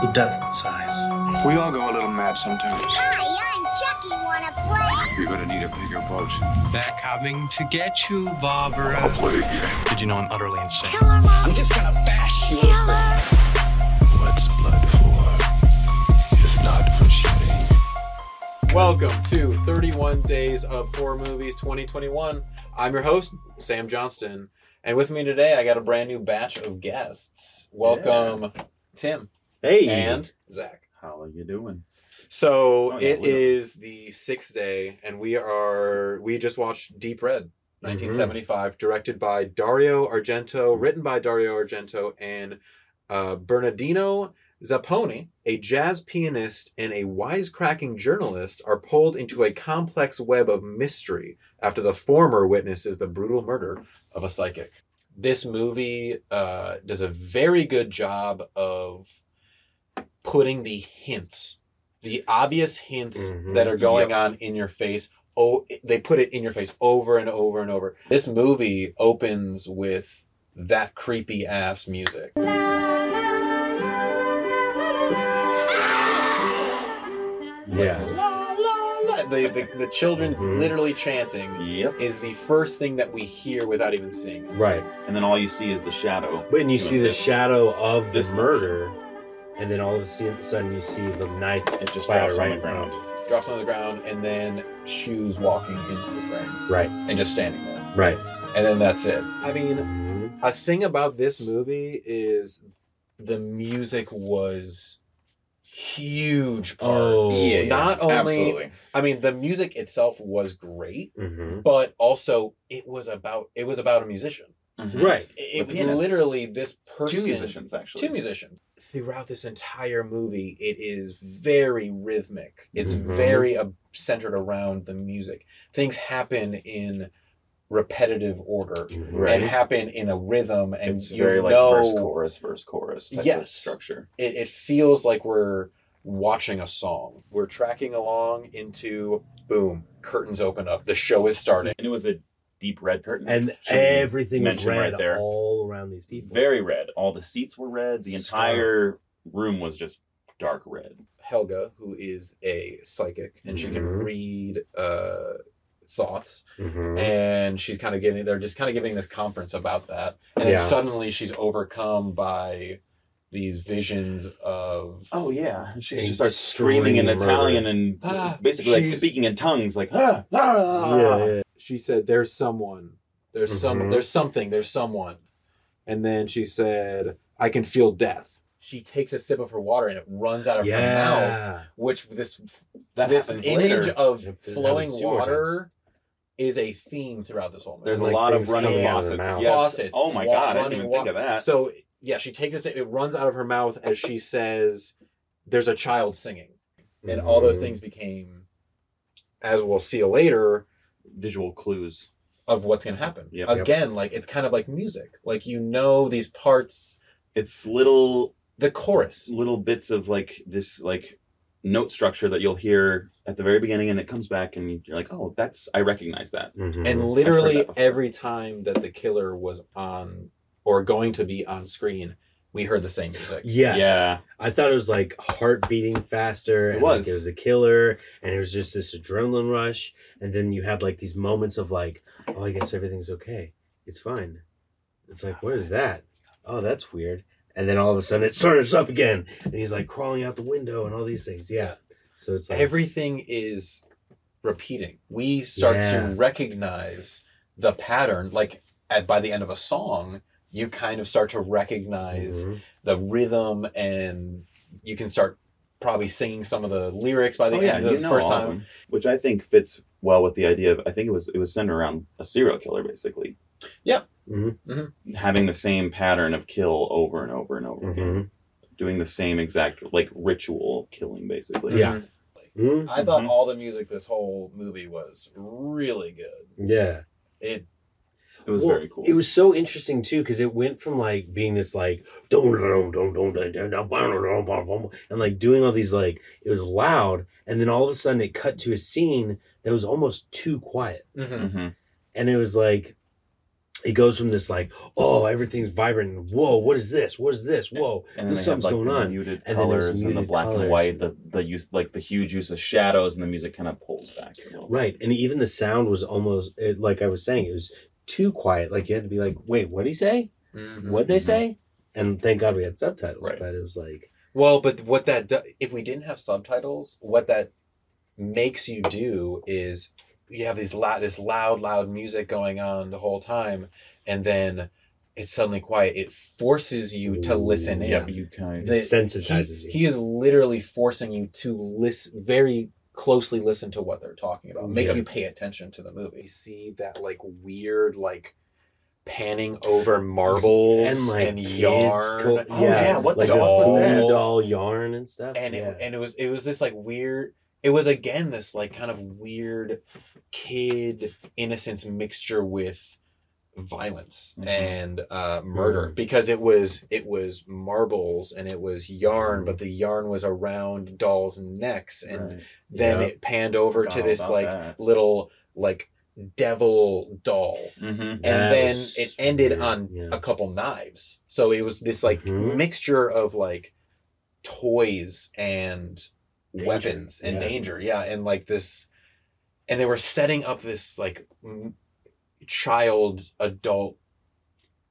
who doesn't size. We all go a little mad sometimes. Hi, I'm Chucky. Wanna play? You're gonna need a bigger boat. They're coming to get you, Barbara. I'll play again. Did you know I'm utterly insane? Hello, Mom. I'm just gonna bash you. Hello. What's blood for, if not for shedding? Welcome to 31 Days of Horror Movies 2021. I'm your host, Sam Johnston. And with me today, I got a brand new batch of guests. Welcome, Tim. Hey. And Zach. How are you doing? So it is the sixth day, and we just watched Deep Red, 1975, directed by Dario Argento, written by Dario Argento, and Bernardino Zapponi, a jazz pianist and a wisecracking journalist, are pulled into a complex web of mystery after the former witnesses the brutal murder of a psychic. This movie does a very good job of putting the hints, the obvious hints that are going on in your face. Oh, they put it in your face over and over and over. This movie opens with that creepy ass music. Yeah. La, la, la. The children literally chanting is the first thing that we hear without even seeing it. Right. And then all you see is the shadow. But you see the shadow of this murder, and then all of a sudden you see the knife. It just drops on the ground. Drops on the ground, and then shoes walking into the frame. Right. And just standing there. Right. And then that's it. I mean, a thing about this movie is the music was huge part. Not only absolutely. I mean, the music itself was great, but also it was about a musician. Right. It literally this person. Two musicians. Throughout this entire movie, it is very rhythmic. It's very centered around the music. Things happen in repetitive order and happen in a rhythm, and it's very verse chorus type of structure. It feels like we're watching a song. We're tracking along into boom, curtains open up, the show is starting, and it was a deep red curtain, and everything was red right there. All around these people, very red. All the seats were red. The entire room was just dark red. Helga, who is a psychic, and she can read thoughts, and she's kind of giving this conference about that, and then suddenly she's overcome by these visions of she starts screaming in Italian and basically like speaking in tongues, like she said there's someone, and then she said I can feel death. She takes a sip of her water and it runs out of her mouth, which this image of flowing water is a theme throughout this whole movie. There's a lot of running faucets. Yes. Faucets. Oh my God, I didn't even think of that. So yeah, she takes a sip, it runs out of her mouth as she says, there's a child singing. And all those things became, as we'll see later, visual clues of what's going to happen. Yep. Again, like it's kind of like music. Like these parts. It's the chorus, little bits of like this like note structure that you'll hear at the very beginning, and it comes back and you're like, oh, I recognize that. And literally every time that the killer was on or going to be on screen, we heard the same music. Yes. Yeah. I thought it was like heart beating faster. It was. Like it was the killer, and it was just this adrenaline rush. And then you had like these moments of like, oh, I guess everything's okay. It's fine. It's like, what is that? Oh, that's weird. And then all of a sudden it starts up again. And he's like crawling out the window and all these things. Yeah. So it's like everything is repeating. We start to recognize the pattern. Like by the end of a song, you kind of start to recognize the rhythm, and you can start probably singing some of the lyrics by the end of the first time. Which I think fits well with the idea of, I think it was centered around a serial killer basically. Yeah. Having the same pattern of kill over and over and over again, doing the same exact like ritual killing basically. Yeah. I thought all the music this whole movie was really good. Yeah. It was very cool. It was so interesting too, because it went from like being this like and like doing all these like, it was loud, and then all of a sudden it cut to a scene that was almost too quiet. And it was like it goes from this like, oh, everything's vibrant, and whoa, what is this? What is this? Whoa, and this something's like, going on. Muted and colors and the black colors. And white, the use like the huge use of shadows, and the music kind of pulls back a little. Right, and even the sound was almost like I was saying, it was too quiet. Like you had to be like, wait, what did he say? Mm-hmm. What'd they say? And thank God we had subtitles, right. But it was like, well, but what that if we didn't have subtitles, what that makes you do is. You have these loud music going on the whole time, and then it's suddenly quiet. It forces you to listen in. Yeah, you kind of desensitizes you. He is literally forcing you to listen very closely. Listen to what they're talking about. Make you pay attention to the movie. You see that like weird like panning over marbles and, like, and yarn. What the hell was that? Doll yarn and stuff. And it was this like weird. It was again this like kind of weird kid innocence mixture with violence and murder because it was marbles and it was yarn, but the yarn was around dolls' necks, and then it panned over to this like that. Little like devil doll, and then it ended on a couple knives. So it was this like mixture of like toys and. Danger. Weapons and danger, and like this, and they were setting up this like child adult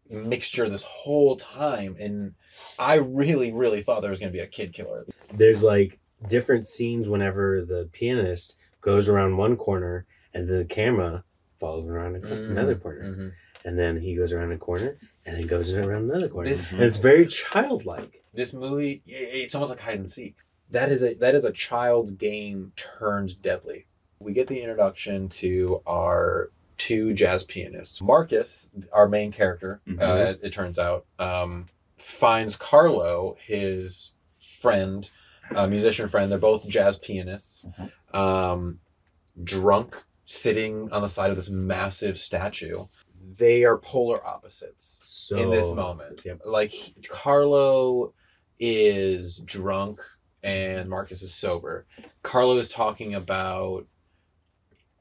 mixture this whole time, and I really thought there was gonna be a kid killer. There's like different scenes whenever the pianist goes around one corner and then the camera follows around another corner, and then he goes around a corner and then goes around another corner. And it's very childlike. This movie, it's almost like hide and seek. That is a child's game turned deadly. We get the introduction to our two jazz pianists. Marcus, our main character, it turns out, finds Carlo, his friend, musician friend. They're both jazz pianists, drunk, sitting on the side of this massive statue. They are polar opposites in this moment. Yep. Like Carlo is drunk. And Marcus is sober. Carlo is talking about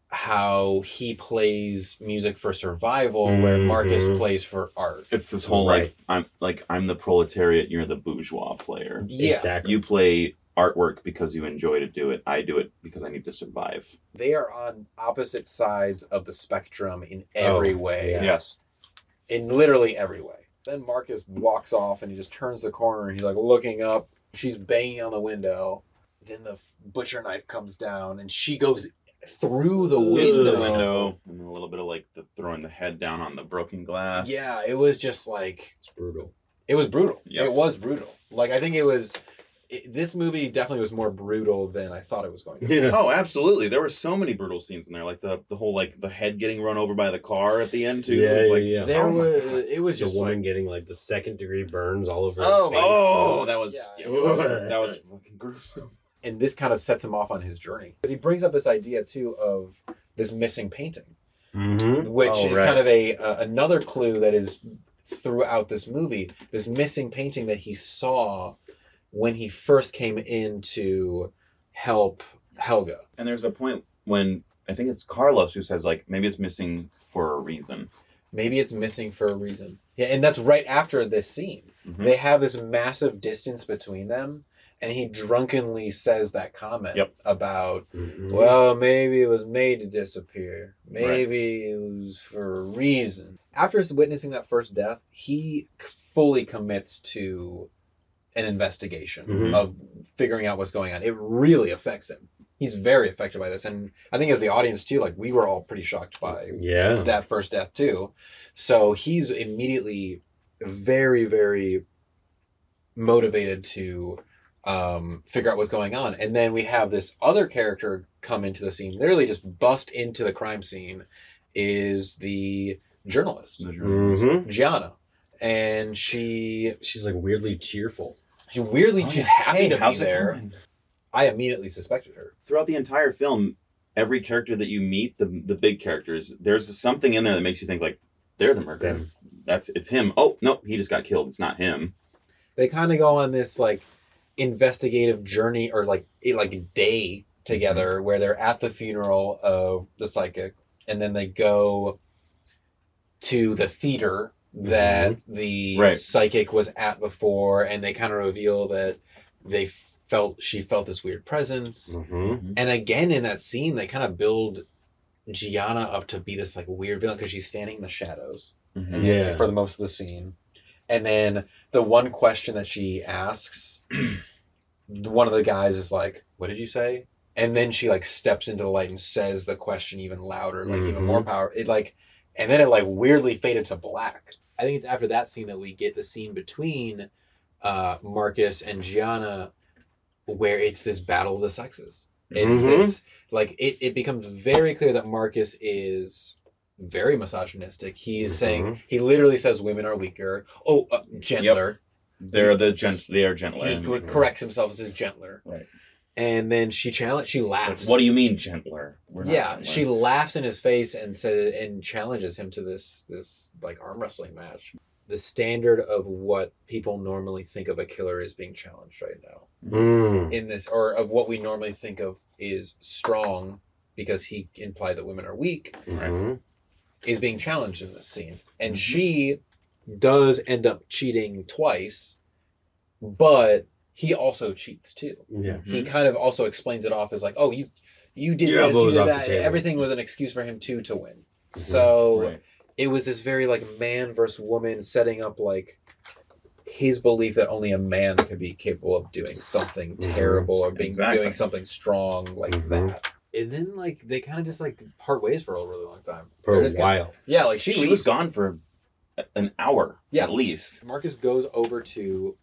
how he plays music for survival, where Marcus plays for art. It's this whole like I'm the proletariat, you're the bourgeois player. Yeah, exactly. You play artwork because you enjoy to do it. I do it because I need to survive. They are on opposite sides of the spectrum in every way. Yes, in literally every way. Then Marcus walks off and he just turns the corner and he's like looking up. She's banging on the window. Then the butcher knife comes down, and she goes through the window. Into the window, and a little bit of like the throwing the head down on the broken glass. Yeah, it was just like it's brutal. It was brutal. Yes. It was brutal. Like I think it was. This movie definitely was more brutal than I thought it was going to be. Yeah. Oh, absolutely. There were so many brutal scenes in there, like the whole like the head getting run over by the car at the end too. Yeah, it was like, There was it was the just woman like, getting like the second degree burns all over. Her face. That was fucking gruesome. And this kind of sets him off on his journey because he brings up this idea too of this missing painting, which is kind of a another clue that is throughout this movie. This missing painting that he saw. When he first came in to help Helga. And there's a point when, I think it's Carlos who says, like, maybe it's missing for a reason. Maybe it's missing for a reason. Yeah, and that's right after this scene. Mm-hmm. They have this massive distance between them, and he drunkenly says that comment about, well, maybe it was made to disappear. Maybe it was for a reason. After witnessing that first death, he fully commits to... an investigation of figuring out what's going on. It really affects him. He's very affected by this. And I think as the audience too, like we were all pretty shocked by that first death too. So he's immediately very, very motivated to figure out what's going on. And then we have this other character come into the scene, literally just bust into the crime scene, is the journalist, Gianna. And she's like weirdly cheerful. She's happy to be there. I immediately suspected her. Throughout the entire film, every character that you meet, the big characters, there's something in there that makes you think like they're the murderer. It's him. Oh nope, he just got killed. It's not him. They kind of go on this like investigative journey or like day together where they're at the funeral of the psychic, and then they go to the theater that the psychic was at before, and they kind of reveal that they she felt this weird presence. Mm-hmm. And again, in that scene, they kind of build Gianna up to be this like weird villain because she's standing in the shadows and then, for the most of the scene. And then the one question that she asks, one of the guys is like, "What did you say?" And then she like steps into the light and says the question even louder, like even more power. It like, and then it like weirdly faded to black. I think it's after that scene that we get the scene between Marcus and Gianna, where it's this battle of the sexes. It's this like it becomes very clear that Marcus is very misogynistic. He is saying, he literally says women are weaker. Oh, gentler. Yep. They are gentler. He corrects himself and says gentler. Right. And then she laughs. Like, what do you mean gentler? We're not gentler. She laughs in his face and says and challenges him to this like arm wrestling match. The standard of what people normally think of a killer is being challenged right now in this, or of what we normally think of is strong, because he implied that women are weak, is being challenged in this scene. And she does end up cheating twice, but he also cheats too. Yeah. He kind of also explains it off as like, oh, you did this, you did that. Everything was an excuse for him to win. Mm-hmm. So it was this very like man versus woman, setting up like his belief that only a man could be capable of doing something terrible or being doing something strong like that. And then like they kind of just like part ways for a really long time. For a while. Like she was gone for an hour at least. Marcus goes over to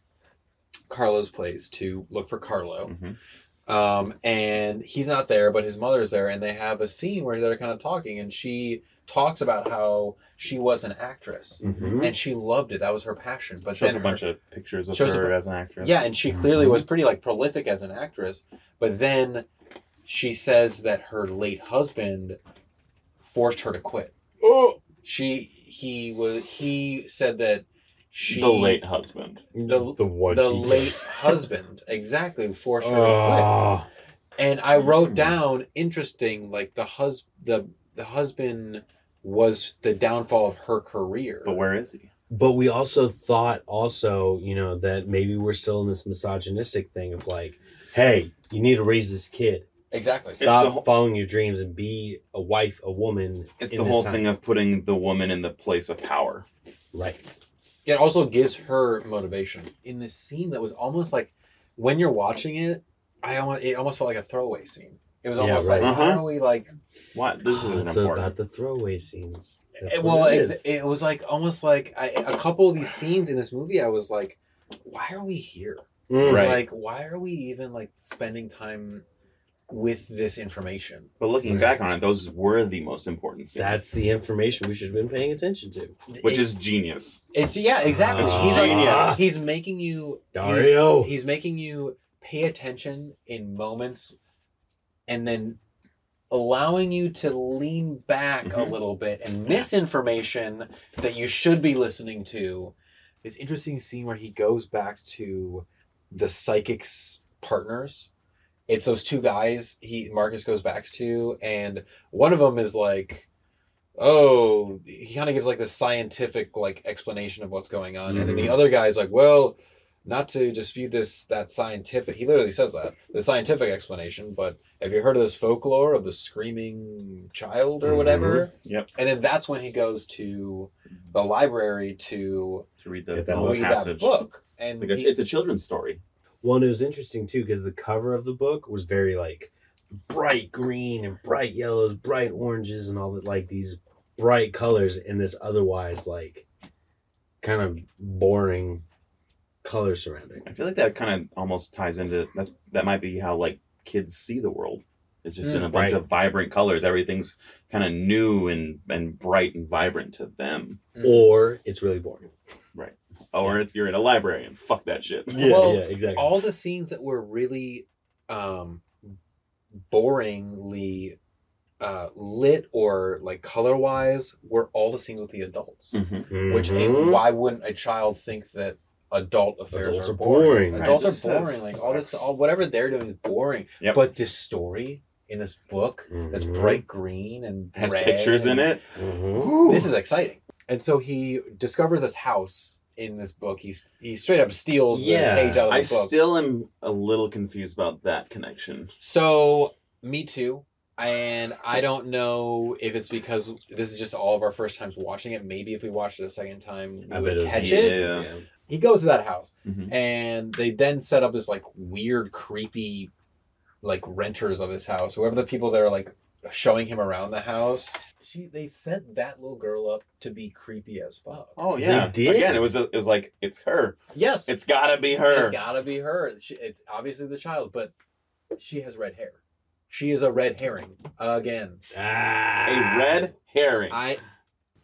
Carlo's place to look for Carlo. And he's not there, but his mother's there, and they have a scene where they're kind of talking, and she talks about how she was an actress and she loved it. That was her passion. But shows then a bunch of pictures of her as an actress. Yeah, and she clearly was pretty like prolific as an actress. But then she says that her late husband forced her to quit. Oh, he said that. The late husband. The late husband, exactly, forced her to quit. And I wrote down, interesting, like the husband was the downfall of her career. But where is he? But we also thought that maybe we're still in this misogynistic thing of like, hey, you need to raise this kid. Exactly. Stop following your dreams and be a wife, a woman. It's the whole thing of putting the woman in the place of power. Right. It also gives her motivation in this scene that was almost like, when you're watching it, it almost felt like a throwaway scene. It was almost like, how are we like, what? This isn't important. It's about the throwaway scenes. It was like almost like a couple of these scenes in this movie. I was like, why are we here? Right. Like, why are we even like spending time with this information? But looking back on it, those were the most important scenes. That's the information we should have been paying attention to. Which is genius. It's exactly. He's like, he's making you, Dario. He's making you pay attention in moments and then allowing you to lean back a little bit and miss information that you should be listening to. This interesting scene where he goes back to the psychic's partners. It's those two guys Marcus goes back to, and one of them is like, oh, he kind of gives like the scientific like explanation of what's going on. And then the other guy's like, well, not to dispute that scientific, he literally says that, the scientific explanation, but have you heard of this folklore of the screaming child or whatever? Yep. And then that's when he goes to the library to read that book. And like it's a children's story. Well, and it was interesting, too, because the cover of the book was very, like, bright green and bright yellows, bright oranges, and all that, like, these bright colors in this otherwise, like, kind of boring color surrounding. I feel like that kind of almost ties into, that might be how, like, kids see the world. It's just in a bunch of vibrant colors. Everything's kind of new and bright and vibrant to them. Or it's really boring. Right. Or you're in a library and fuck that shit. Yeah, exactly. All the scenes that were really boringly lit or like color-wise were all the scenes with the adults. Mm-hmm. Which, why wouldn't a child think that adult affairs are boring? Adults are boring. Like whatever they're doing is boring. Yep. But this story in this book that's bright green and has pictures in it. This is exciting. And so he discovers this house in this book. He straight up steals the page out of the book. I still am a little confused about that connection. So, me too. And I don't know if it's because this is just all of our first times watching it. Maybe if we watched it a second time, we would catch it. Yeah. He goes to that house. Mm-hmm. And they then set up this, like, weird, creepy, like, renters of his house. Whoever the people that are, like, showing him around the house. They set that little girl up to be creepy as fuck. Oh, yeah. They did. Again, it was like, it's her. Yes. It's gotta be her. It's obviously the child, but she has red hair. She is a red herring. Again. Ah, a red herring.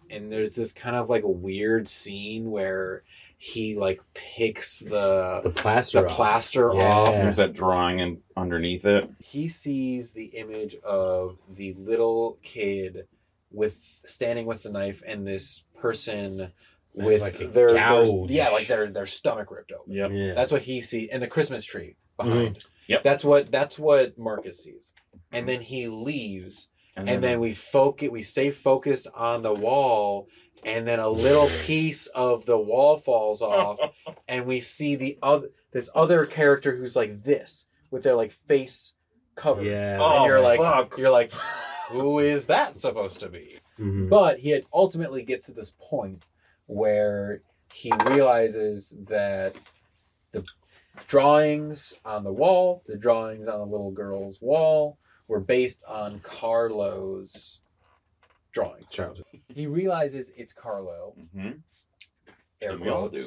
And there's this kind of like a weird scene where he like picks the plaster off. There's that drawing in, underneath it. He sees the image of the little kid standing with the knife and this person with like their stomach ripped open. Yep. Yeah. That's what he sees. And the Christmas tree behind. Mm. Yep. That's what Marcus sees. And then he leaves. And then we stay focused on the wall, and then a little piece of the wall falls off, and we see this other character who's like this with their like face covered. Yeah. And you're like, who is that supposed to be? Mm-hmm. But he ultimately gets to this point where he realizes that the drawings on the wall, the drawings on the little girl's wall, were based on Carlo's drawings. Childhood. He realizes it's Carlo. Mm-hmm. And we all do.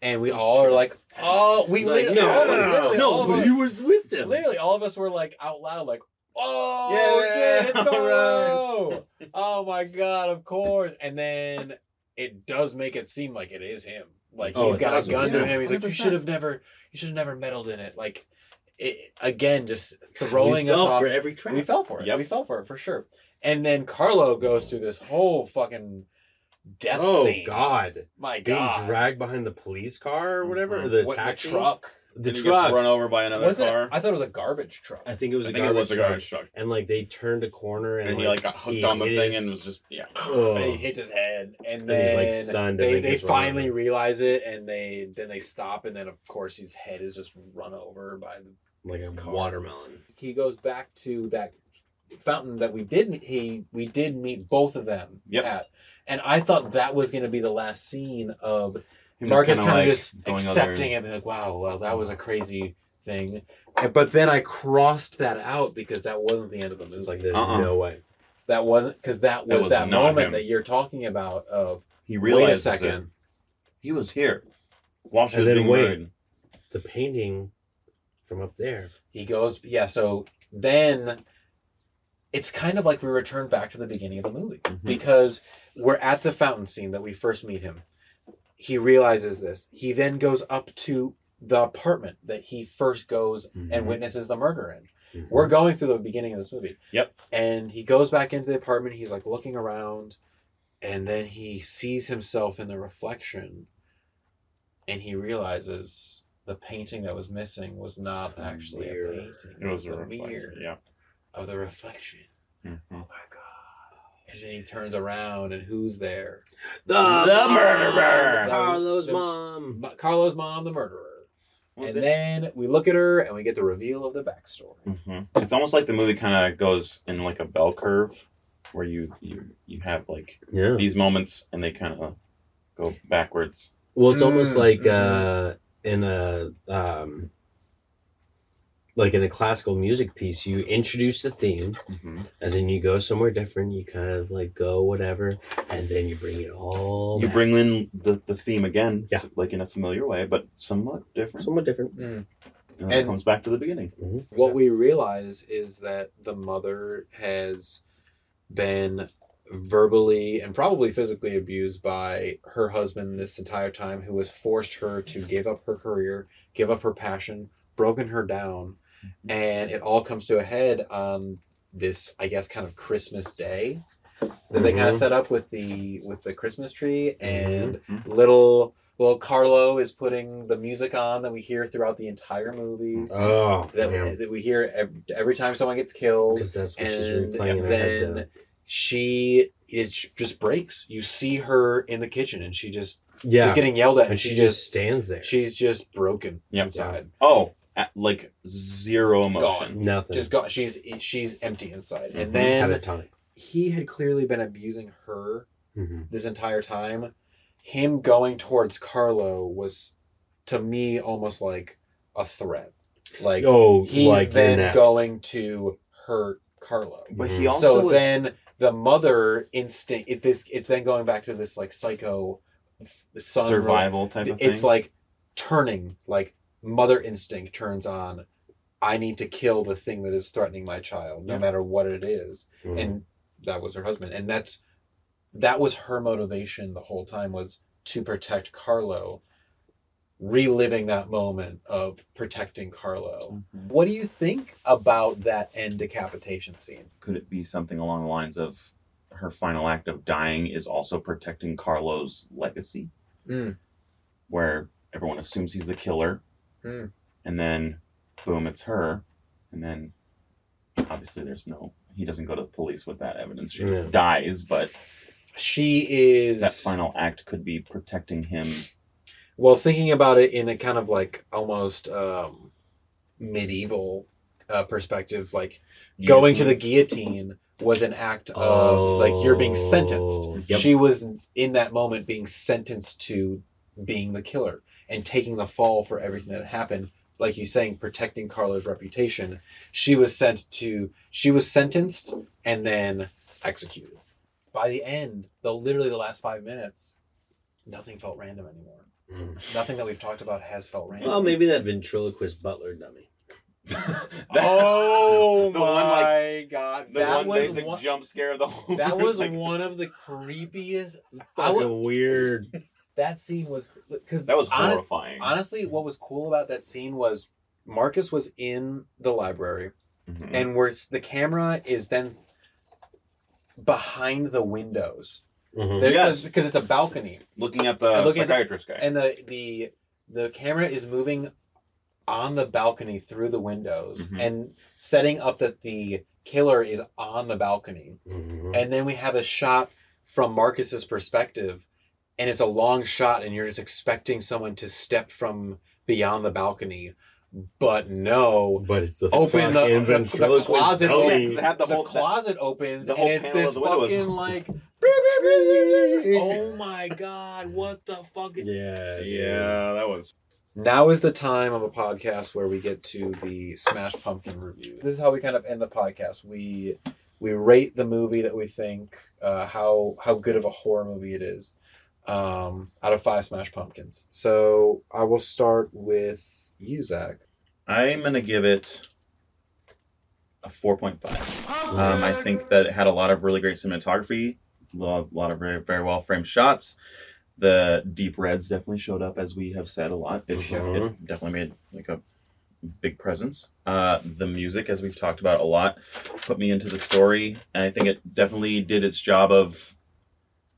And we all are like, oh, we like, literally, you was with them. Literally, all of us were like out loud, like, oh, yeah, it's Carlo. Right. Oh my God, of course. And then it does make it seem like it is him. Like he's got a gun to him. He's 100%. Like, you should have never meddled in it. Like. It, again, just throwing us off. We fell for every trap. We fell for it. Yep. We fell for it for sure. And then Carlo goes through this whole fucking death scene. Oh God! My God! Being dragged behind the police car or whatever, mm-hmm. or the taxi truck. The truck gets run over by another car. I thought it was a garbage truck. I think it was a garbage truck. And like they turned a corner and he like got hooked on the thing and was just and he hits his head and then he's like stunned. They finally realize it and they stop and then of course his head is just run over by a watermelon. He goes back to that fountain that we did meet both of them at, and I thought that was going to be the last scene of. Marcus kind of just accepting it, like, wow, well, that was a crazy thing. But then I crossed that out because that wasn't the end of the movie. It's like, there's no way. That wasn't, because that was that moment that you're talking about of, he realized wait a second. He was here. And then wait, the painting from up there. He goes, so then it's kind of like we return back to the beginning of the movie. Mm-hmm. Because we're at the fountain scene that we first meet him. He realizes this. He then goes up to the apartment that he first goes and witnesses the murder in. Mm-hmm. We're going through the beginning of this movie. Yep. And he goes back into the apartment. He's like looking around and then he sees himself in the reflection and he realizes the painting that was missing was not actually a painting. It was the mirror of the reflection. Mm-hmm. Oh my God. And then he turns around, and who's there? The murderer! Carlo's mom, the murderer. Then we look at her, and we get the reveal of the backstory. Mm-hmm. It's almost like the movie kind of goes in like a bell curve, where you have like these moments, and they kind of go backwards. Well, it's almost like like in a classical music piece, you introduce the theme, and then you go somewhere different. You kind of like go whatever, and then you bring it all. You bring in the theme again, like in a familiar way, but somewhat different. And it comes back to the beginning. Mm-hmm. What we realize is that the mother has been verbally and probably physically abused by her husband this entire time, who has forced her to give up her career, give up her passion, broken her down. And it all comes to a head on this, I guess, kind of Christmas day that they kind of set up with the Christmas tree, and little Carlo is putting the music on that we hear throughout the entire movie. That we hear every time someone gets killed, because that's what she's replaying. Then she it just breaks. You see her in the kitchen and she just, she's getting yelled at, and she just stands there. She's just broken inside. Oh, like zero emotion. Gone. Nothing. Just gone. She's empty inside. Mm-hmm. And then he had clearly been abusing her this entire time. Him going towards Carlo was, to me, almost like a threat. Like, he's like then going to hurt Carlo. But he also then the mother instinct. It's then going back to this like psycho son survival type of thing. It's like turning like mother instinct turns on. I need to kill the thing that is threatening my child, no matter what it is. Mm-hmm. And that was her husband, and that was her motivation the whole time, was to protect Carlo. Reliving that moment of protecting Carlo. Mm-hmm. What do you think about that end decapitation scene? Could it be something along the lines of her final act of dying is also protecting Carlo's legacy? Mm. Where everyone assumes he's the killer, and then boom, it's her. And then obviously he doesn't go to the police with that evidence. She just dies, but she is... That final act could be protecting him. Well, thinking about it in a kind of like almost medieval perspective, like going to the guillotine was an act of like you're being sentenced. Yep. She was in that moment being sentenced to being the killer and taking the fall for everything that happened. Like you saying, protecting Carlo's reputation. She was sentenced and then executed. By the end, literally the last 5 minutes, nothing felt random anymore. Nothing that we've talked about has felt random. Well, maybe that ventriloquist butler dummy. God. That was one jump scare of the whole That was like, one of the creepiest. Weird. That scene was... That was horrifying. Honestly, what was cool about that scene was Marcus was in the library, and the camera is then behind the windows. Because it's a balcony looking at the psychiatrist guy, and the camera is moving on the balcony through the windows and setting up that the killer is on the balcony, and then we have a shot from Marcus's perspective, and it's a long shot, and you're just expecting someone to step from beyond the balcony. But no. But it's open the closet. The closet opens, and it's this fucking like. Oh my God! What the fuck? Yeah, that was. Now is the time of a podcast where we get to the Smashed Pumpkin review. This is how we kind of end the podcast. We rate the movie that we think how good of a horror movie it is, out of 5 Smashed Pumpkins. So I will start with. You, Zach. I'm going to give it a 4.5. I think that it had a lot of really great cinematography, a lot of very, very well framed shots. The deep reds definitely showed up, as we have said a lot. It definitely made like a big presence. The music, as we've talked about a lot, put me into the story. And I think it definitely did its job of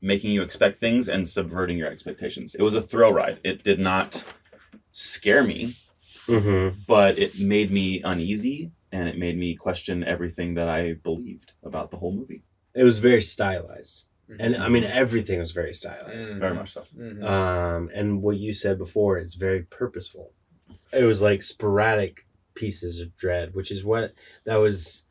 making you expect things and subverting your expectations. It was a thrill ride. It did not scare me. But it made me uneasy, and it made me question everything that I believed about the whole movie. It was very stylized. And I mean, everything was very stylized. Very much so. And what you said before, it's very purposeful. It was like sporadic pieces of dread, which is what that was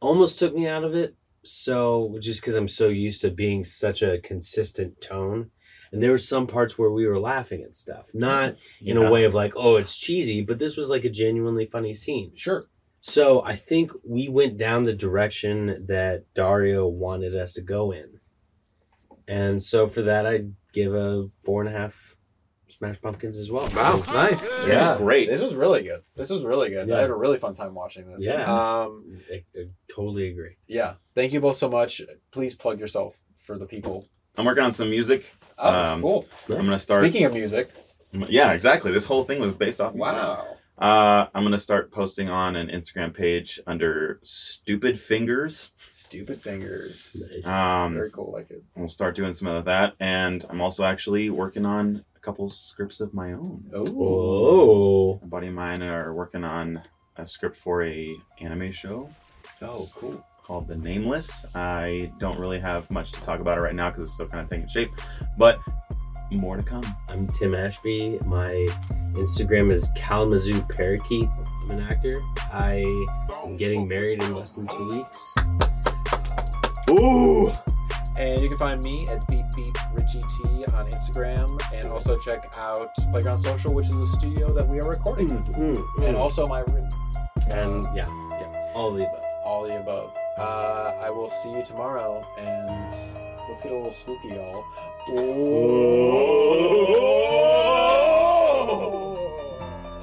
almost took me out of it. So just because I'm so used to being such a consistent tone. And there were some parts where we were laughing at stuff. Not in a way of like, oh, it's cheesy, but this was like a genuinely funny scene. Sure. So I think we went down the direction that Dario wanted us to go in. And so for that, I'd give a 4.5 Smash Pumpkins as well. Wow, nice. Yeah. That was great. This was really good. Yeah. I had a really fun time watching this. Yeah. I totally agree. Yeah. Thank you both so much. Please plug yourself for the people. I'm working on some music. Oh, cool. I'm going to start... Speaking of music. Yeah, exactly. This whole thing was based off... Wow. I'm going to start posting on an Instagram page under Stupid Fingers. Nice. Very cool. Like it. We'll start doing some of that. And I'm also actually working on a couple scripts of my own. Oh. A buddy of mine are working on a script for an anime show. Oh, cool. Called The Nameless. I don't really have much to talk about it right now because it's still kind of taking shape, but more to come. I'm Tim Ashby. My Instagram is Kalamazoo Parakeet. I'm an actor. I am getting married in less than 2 weeks. Ooh! And you can find me at beep beep Richie T on Instagram, and also check out Playground Social, which is the studio that we are recording in, and also my room. And yeah, all of the above. All the above. I will see you tomorrow, and let's get a little spooky, y'all. Ooh.